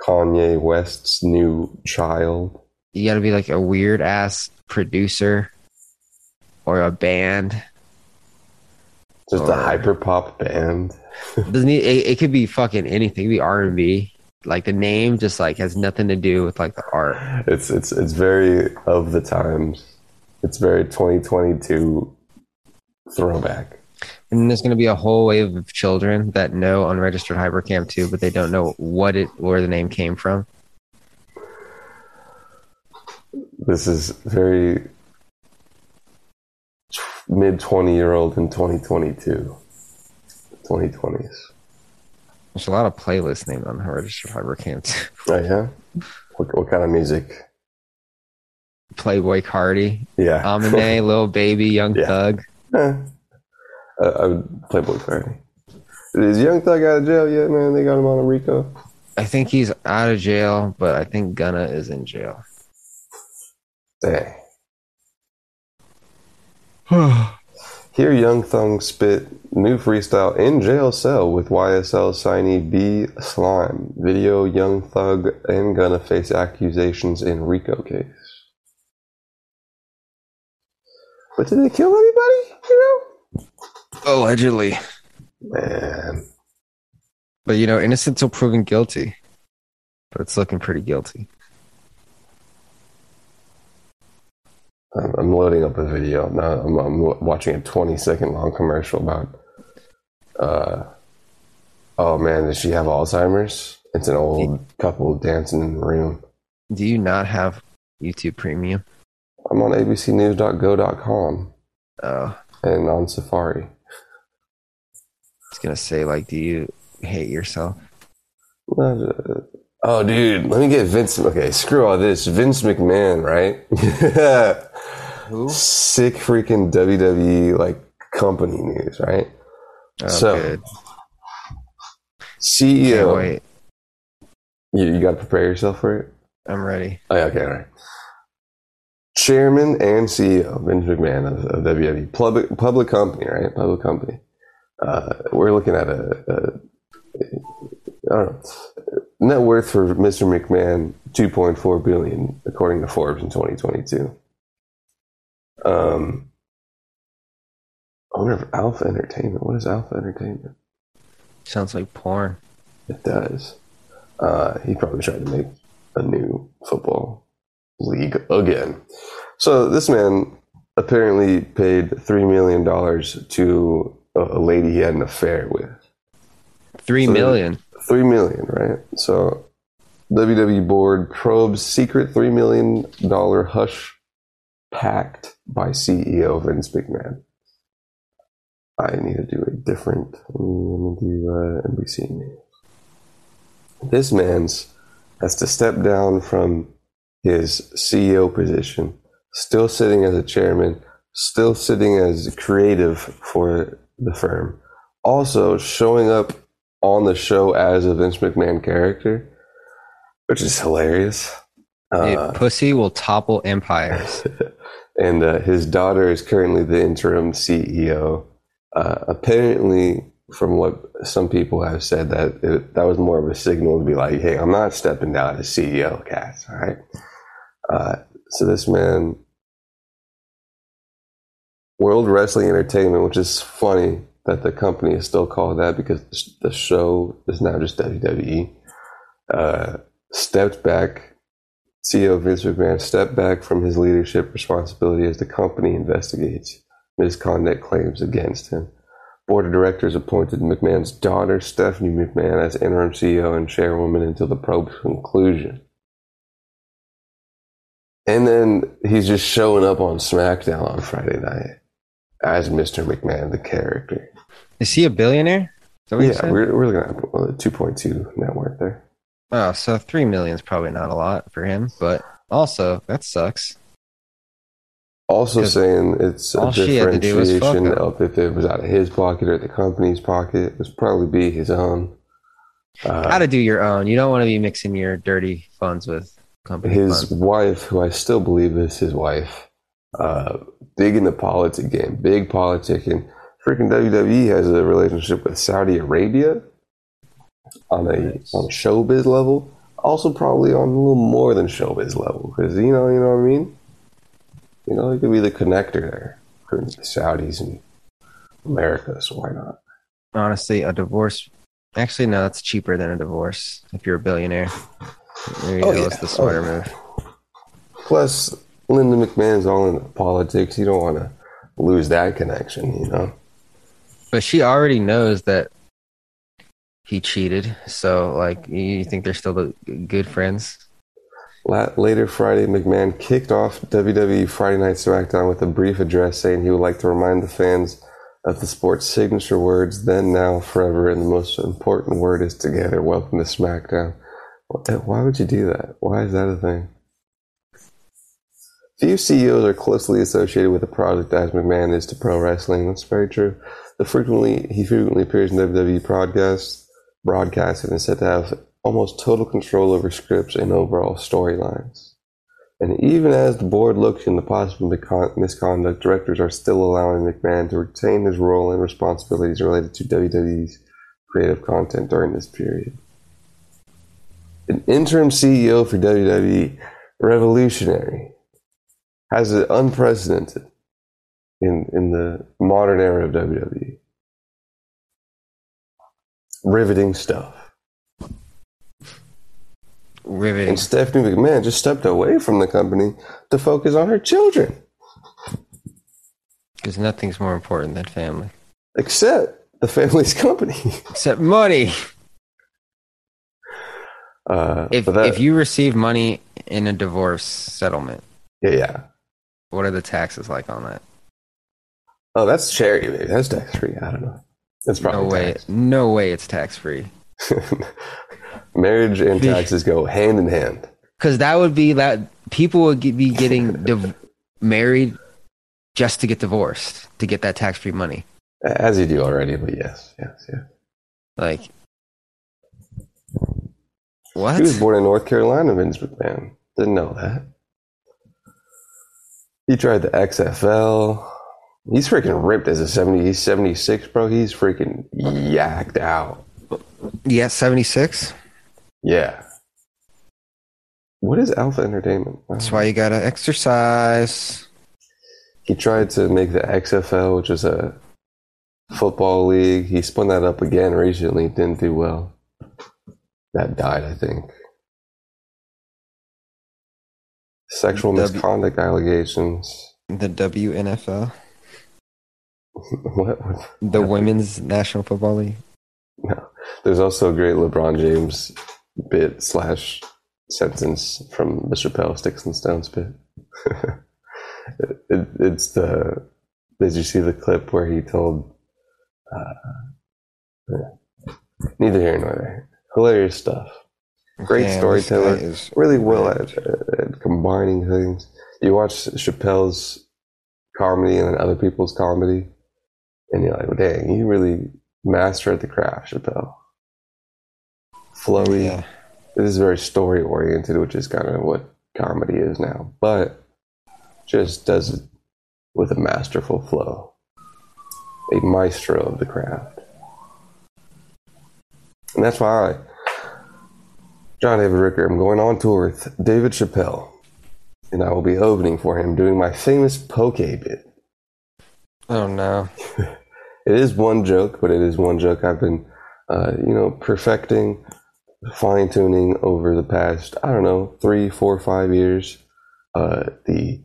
Kanye West's new child. You gotta be like a weird ass producer or a band. Just a hyper pop band. It could be fucking anything. It could be R&B. Like the name just like has nothing to do with like the art. It's very of the times. It's very 2022. Throwback. And there's going to be a whole wave of children that know Unregistered Hypercam 2, but they don't know where the name came from. This is very mid-20-year-old in 2022. 2020s. There's a lot of playlists named on Unregistered Hypercam 2. Oh, yeah? What kind of music? Playboi Carti. Yeah. Aminé, Lil Baby, Young Thug. I would play Playboy Carti. Is Young Thug out of jail yet, man? They got him on a RICO. I think he's out of jail, but I think Gunna is in jail. Dang. Hear Young Thug spit new freestyle in jail cell with YSL signee B Slime. Video Young Thug and Gunna face accusations in RICO case. But did they kill anybody? You know? Allegedly. Man. But you know, innocent till proven guilty. But it's looking pretty guilty. I'm loading up a video. Now I'm watching a 20-second long commercial about, oh man, does she have Alzheimer's? It's an old couple dancing in the room. Do you not have YouTube Premium? I'm on abcnews.go.com. Oh. And on Safari. I was going to say, like, do you hate yourself? Oh, dude, let me get Vince. Okay, screw all this. Vince McMahon, right? Who? Sick freaking WWE, like, company news, right? Oh, so, good. CEO. Can't wait. You got to prepare yourself for it? I'm ready. Oh, okay, all right. Chairman and CEO, Vince McMahon of WWE. Public company, right? Public company. We're looking at I don't know. Net worth for Mr. McMahon, $2.4 billion, according to Forbes in 2022. Owner of Alpha Entertainment. What is Alpha Entertainment? Sounds like porn. It does. He probably tried to make a new football league again. So this man apparently paid $3 million to a lady he had an affair with. $3 million, right? So, WWE board probes secret $3 million hush pact by CEO Vince McMahon. I need to do a different. Let me do NBC News. This man's has to step down from his CEO position, still sitting as a chairman, still sitting as creative for the firm, also showing up on the show as a Vince McMahon character, which is hilarious. Dude, pussy will topple empires. And his daughter is currently the interim CEO. Apparently, from what some people have said, that was more of a signal to be like, hey, I'm not stepping down as CEO, Cass, all right? So this man, World Wrestling Entertainment, which is funny, that the company is still called that because the show is now just WWE. Stepped back, CEO Vince McMahon stepped back from his leadership responsibility as the company investigates misconduct claims against him. Board of directors appointed McMahon's daughter, Stephanie McMahon, as interim CEO and chairwoman until the probe's conclusion. And then he's just showing up on SmackDown on Friday night as Mr. McMahon, the character. Is he a billionaire? Yeah, we're looking at a 2.2 net worth there. Oh, so $3 million is probably not a lot for him, but also that sucks. Also saying it's a differentiation of if it was out of his pocket or the company's pocket. It would probably be his own. Gotta do your own. You don't want to be mixing your dirty funds with company funds. His wife, who I still believe is his wife, big in the politic game, big politicking. Freaking WWE has a relationship with Saudi Arabia on a showbiz level, also probably on a little more than showbiz level, because you know what I mean. You know, it could be the connector there for the Saudis and America, so why not? Honestly, a divorce. Actually, no, it's cheaper than a divorce if you're a billionaire. There you go. It's the smarter move. Plus, Linda McMahon's all into politics. You don't want to lose that connection, you know? But she already knows that he cheated. So, like, you think they're still good friends? Later Friday, McMahon kicked off WWE Friday Night SmackDown with a brief address saying he would like to remind the fans of the sport's signature words, then, now, forever, and the most important word is together. Welcome to SmackDown. Why would you do that? Why is that a thing? Few CEOs are closely associated with a product as McMahon is to pro wrestling. That's very true. He frequently appears in WWE broadcasts and is said to have almost total control over scripts and overall storylines. And even as the board looks into possible misconduct, directors are still allowing McMahon to retain his role and responsibilities related to WWE's creative content during this period. An interim CEO for WWE, revolutionary, has it unprecedented in the modern era of WWE. Riveting stuff. Riveting. And Stephanie McMahon just stepped away from the company to focus on her children. Because nothing's more important than family. Except the family's company. Except money. If you receive money in a divorce settlement. Yeah. What are the taxes like on that? Oh, that's charity, baby. That's tax-free. I don't know. That's probably no way it's tax-free. Marriage and taxes go hand in hand. Because that would be that people would be getting married just to get divorced to get that tax-free money. As you do already, but yes. Like, what? He was born in North Carolina, Vince McMahon. Didn't know that. He tried the XFL. He's freaking ripped as a 70. He's 76, bro. He's freaking yacked out. Yeah, 76? Yeah. What is Alpha Entertainment? That's why you gotta exercise. He tried to make the XFL, which is a football league. He spun that up again recently. Didn't do well. That died, I think. Sexual misconduct allegations. The WNFL? What? The Women's National Football League? No. There's also a great LeBron James bit / sentence from the Chappelle Sticks and Stones bit. Did you see the clip where he told... neither here nor there. Hilarious stuff. Great storyteller. Really well at combining things. You watch Chappelle's comedy and then other people's comedy, and you're like, well, dang, you really mastered the craft, Chappelle. Flowy. Yeah. This is very story-oriented, which is kind of what comedy is now, but just does it with a masterful flow. A maestro of the craft. And that's why I, John David Ricker, I'm going on tour with David Chappelle. And I will be opening for him, doing my famous poke bit. Oh, no. It is one joke, but it is one joke I've been, perfecting, fine-tuning over the past, 3, 4, 5 years. The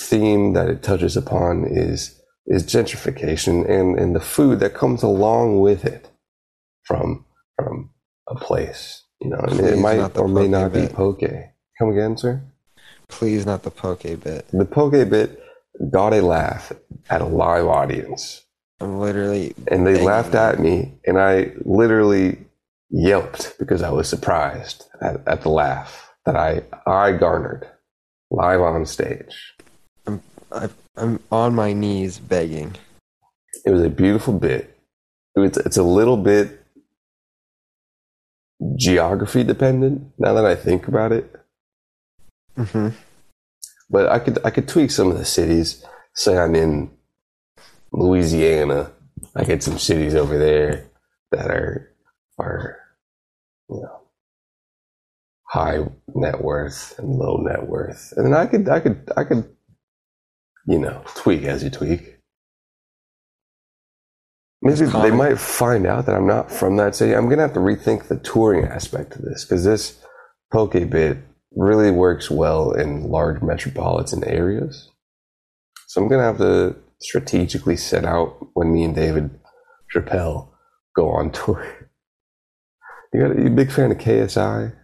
theme that it touches upon is gentrification and the food that comes along with it from a place. And it might or may not be poke. Come again, sir? Please, not the poke bit. The poke bit got a laugh at a live audience. I'm literally... And they laughed at me, and I literally yelped because I was surprised at the laugh that I garnered live on stage. I'm on my knees begging. It was a beautiful bit. It's a little bit geography dependent, now that I think about it. Mm-hmm. But I could tweak some of the cities. Say I'm in Louisiana. I get some cities over there that are high net worth and low net worth, and then I could tweak as you tweak. Maybe they might find out that I'm not from that city. I'm gonna have to rethink the touring aspect of this because this poke bit really works well in large metropolitan areas. So I'm going to have to strategically set out when me and David Chappelle go on tour. You a big fan of KSI?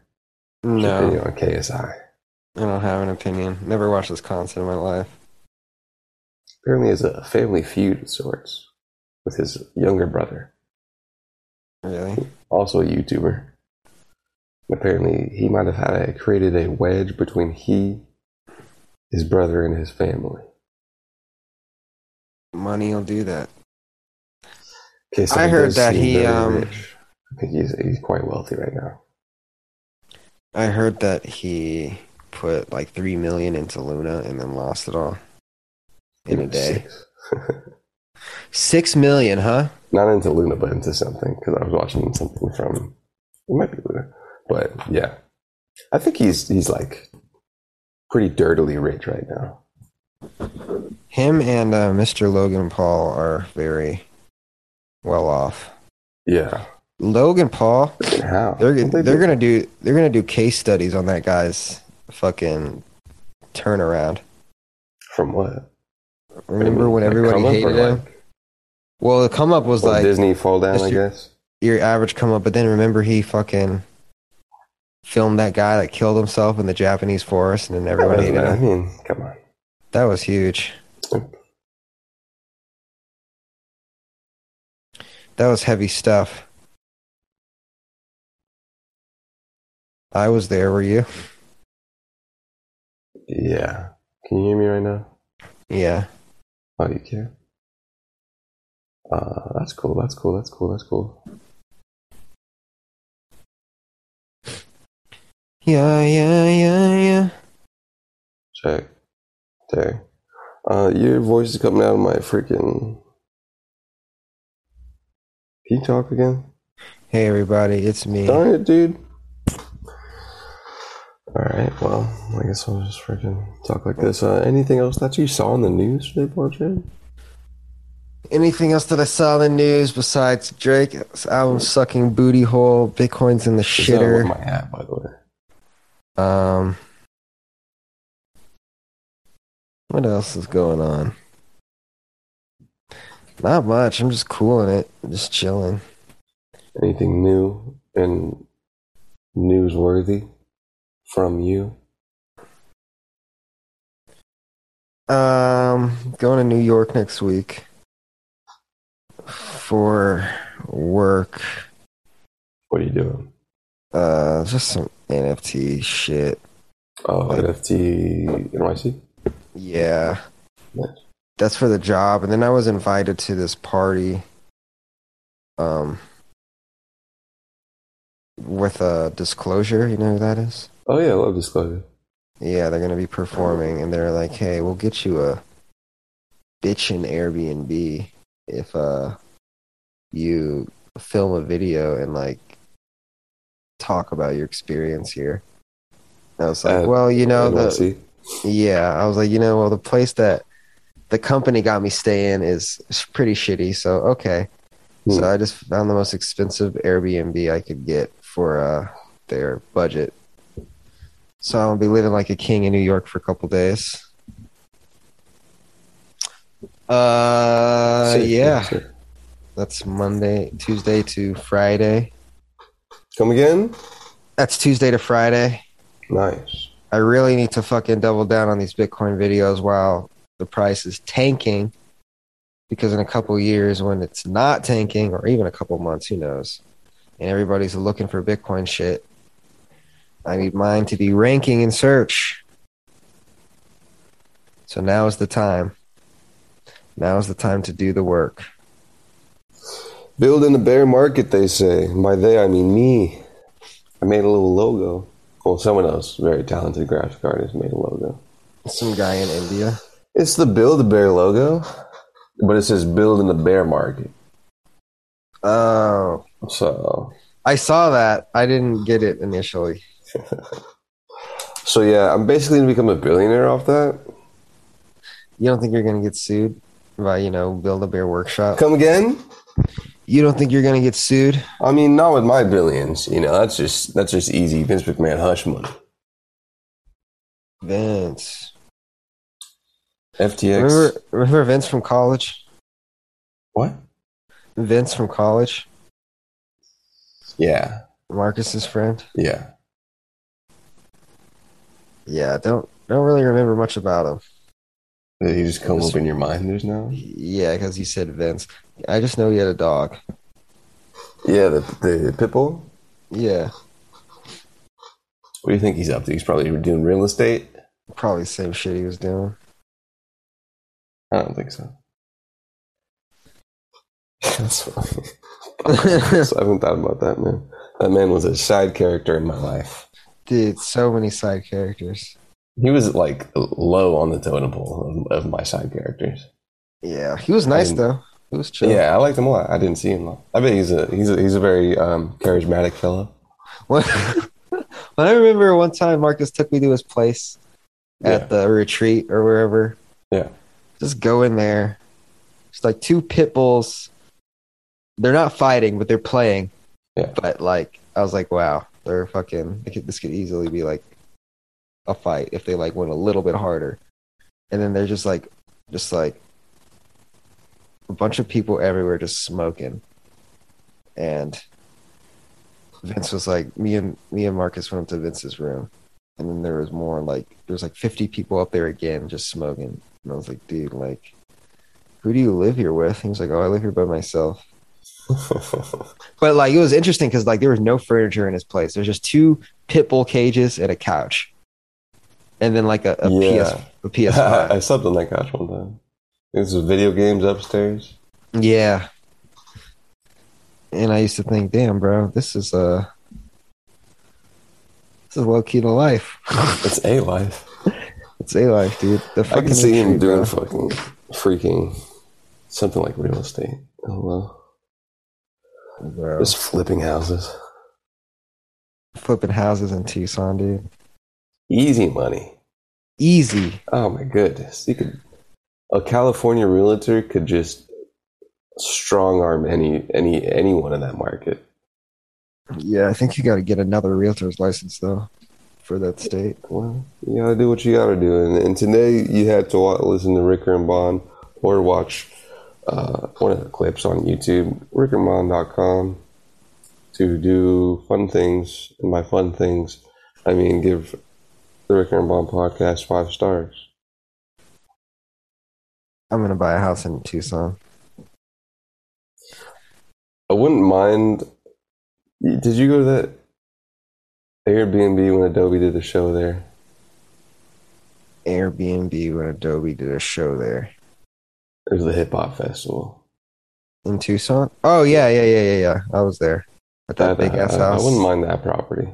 No. What's your opinion on KSI? I don't have an opinion. Never watched this concert in my life. Apparently it's a family feud of sorts with his younger brother. Really? Also a YouTuber. Apparently, he might have created a wedge between his brother, and his family. Money will do that. Okay, so I heard that he... I think he's quite wealthy right now. I heard that he put like $3 million into Luna and then lost it all in a day. $6 million, huh? Not into Luna, but into something, because I was watching something from, it might be Luna, but yeah, I think he's like pretty dirtily rich right now. Him and Mr. Logan Paul are very well off. Yeah, Logan Paul. How? They're gonna do case studies on that guy's fucking turnaround. From what? Remember when everybody hated him? Well, the come up was like Disney fall down, I guess. Your average come up, but then remember he fucking filmed that guy that killed himself in the Japanese forest, and then everyone hated him. I mean, come on. That was huge. That was heavy stuff. I was there, were you? Yeah. Can you hear me right now? Yeah. Oh, you can? That's cool. Yeah. Check. There. Your voice is coming out of my freaking... Can you talk again? Hey, everybody, it's me. Darn it, dude. Alright, well, I guess I'll just freaking talk like this. Anything else that you saw in the news today, Portrait? Anything else that I saw in the news besides Drake's album sucking booty hole, Bitcoin's in the shitter. Is that my hat, by the way? What else is going on? Not much. I'm just cooling it. I'm just chilling. Anything new and newsworthy? From you? Going to New York next week for work. What are you doing? Just some NFT shit. Oh, like, NFT NYC? Yeah. Nice. That's for the job. And then I was invited to this party with a Disclosure. You know who that is? Oh yeah, I love Disclosure. Yeah, they're gonna be performing, and they're like, "Hey, we'll get you a bitchin' Airbnb if you film a video and like talk about your experience here." And I was like, "Well, you know the yeah." I was like, "You know, well, the place that the company got me staying is pretty shitty, so okay." Hmm. So I just found the most expensive Airbnb I could get for their budget. So I'll be living like a king in New York for a couple days. Safe. That's Monday, Tuesday to Friday. Come again? That's Tuesday to Friday. Nice. I really need to fucking double down on these Bitcoin videos while the price is tanking. Because in a couple years when it's not tanking, or even a couple months, who knows? And everybody's looking for Bitcoin shit. I need mine to be ranking in search. So now is the time. Now is the time to do the work. Build in the bear market, they say. And by they, I mean me. I made a little logo. Well, someone else, very talented graphic artist, made a logo. Some guy in India. It's the Build a Bear logo, but it says Build in the Bear Market. Oh. So. I saw that. I didn't get it initially. So yeah, I'm basically gonna become a billionaire off that. You don't think you're gonna get sued by, you know, Build a Bear Workshop? Come again? You don't think you're gonna get sued? I mean, not with my billions. You know, that's just easy Vince McMahon hush money. Vince. FTX. Remember Vince from college? What? Vince from college? Yeah. Marcus's friend? Yeah. Yeah, don't really remember much about him. Did he just come up in your mind just now? Yeah, because you said Vince. I just know he had a dog. Yeah, the pit bull? Yeah. What do you think he's up to? He's probably doing real estate? Probably the same shit he was doing. I don't think so. That's funny. I haven't thought about that, man. That man was a side character in my life. Dude, so many side characters. He was like low on the totem pole of my side characters. Yeah, he was nice though. He was chill. Yeah, I liked him a lot. I didn't see him a lot. I bet he's a very charismatic fellow. Well, I remember one time Marcus took me to his place at the retreat or wherever. Yeah, just go in there. It's like two pit bulls. They're not fighting, but they're playing. Yeah. But like, I was like, wow, they're fucking. This could easily be like a fight if they like went a little bit harder. And then they're just like a bunch of people everywhere just smoking. And Vince was like, me and Marcus went up to Vince's room, and then there was more like there's like 50 people up there again just smoking. And I was like, dude, like, who do you live here with? And he was like, oh, I live here by myself. But like it was interesting because like there was no furniture in his place. There's just two pit bull cages and a couch. And then like a PS5. I slept on that couch one time. This was video games upstairs. Yeah. And I used to think, damn, bro, this is low key to life. It's a life. It's a life, dude. I can see him doing freaking something like real estate. Oh well. Bro. Just flipping houses. Flipping houses in Tucson, dude. Easy money. Easy. Oh my goodness. You could a California realtor could just strong arm anyone in that market. Yeah, I think you gotta get another realtor's license though for that state. Well, you gotta do what you gotta do. And today you had to listen to Ricker and Bond or watch one of the clips on YouTube, rickermond.com, to do fun things. And by fun things, I mean give the Ricker and Bond podcast 5 stars. I'm going to buy a house in Tucson. I wouldn't mind. Did you go to that Airbnb when Adobe did the show there? Airbnb when Adobe did a show there. There's the hip hop festival in Tucson. Oh yeah. I was there at that big ass house. I wouldn't mind that property.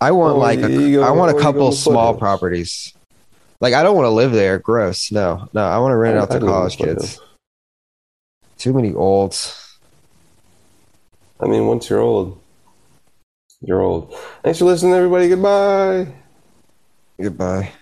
I want a couple small properties. Like I don't want to live there. Gross. No. I want to rent it out to college kids. Too many olds. I mean, once you're old, you're old. Thanks for listening, everybody. Goodbye.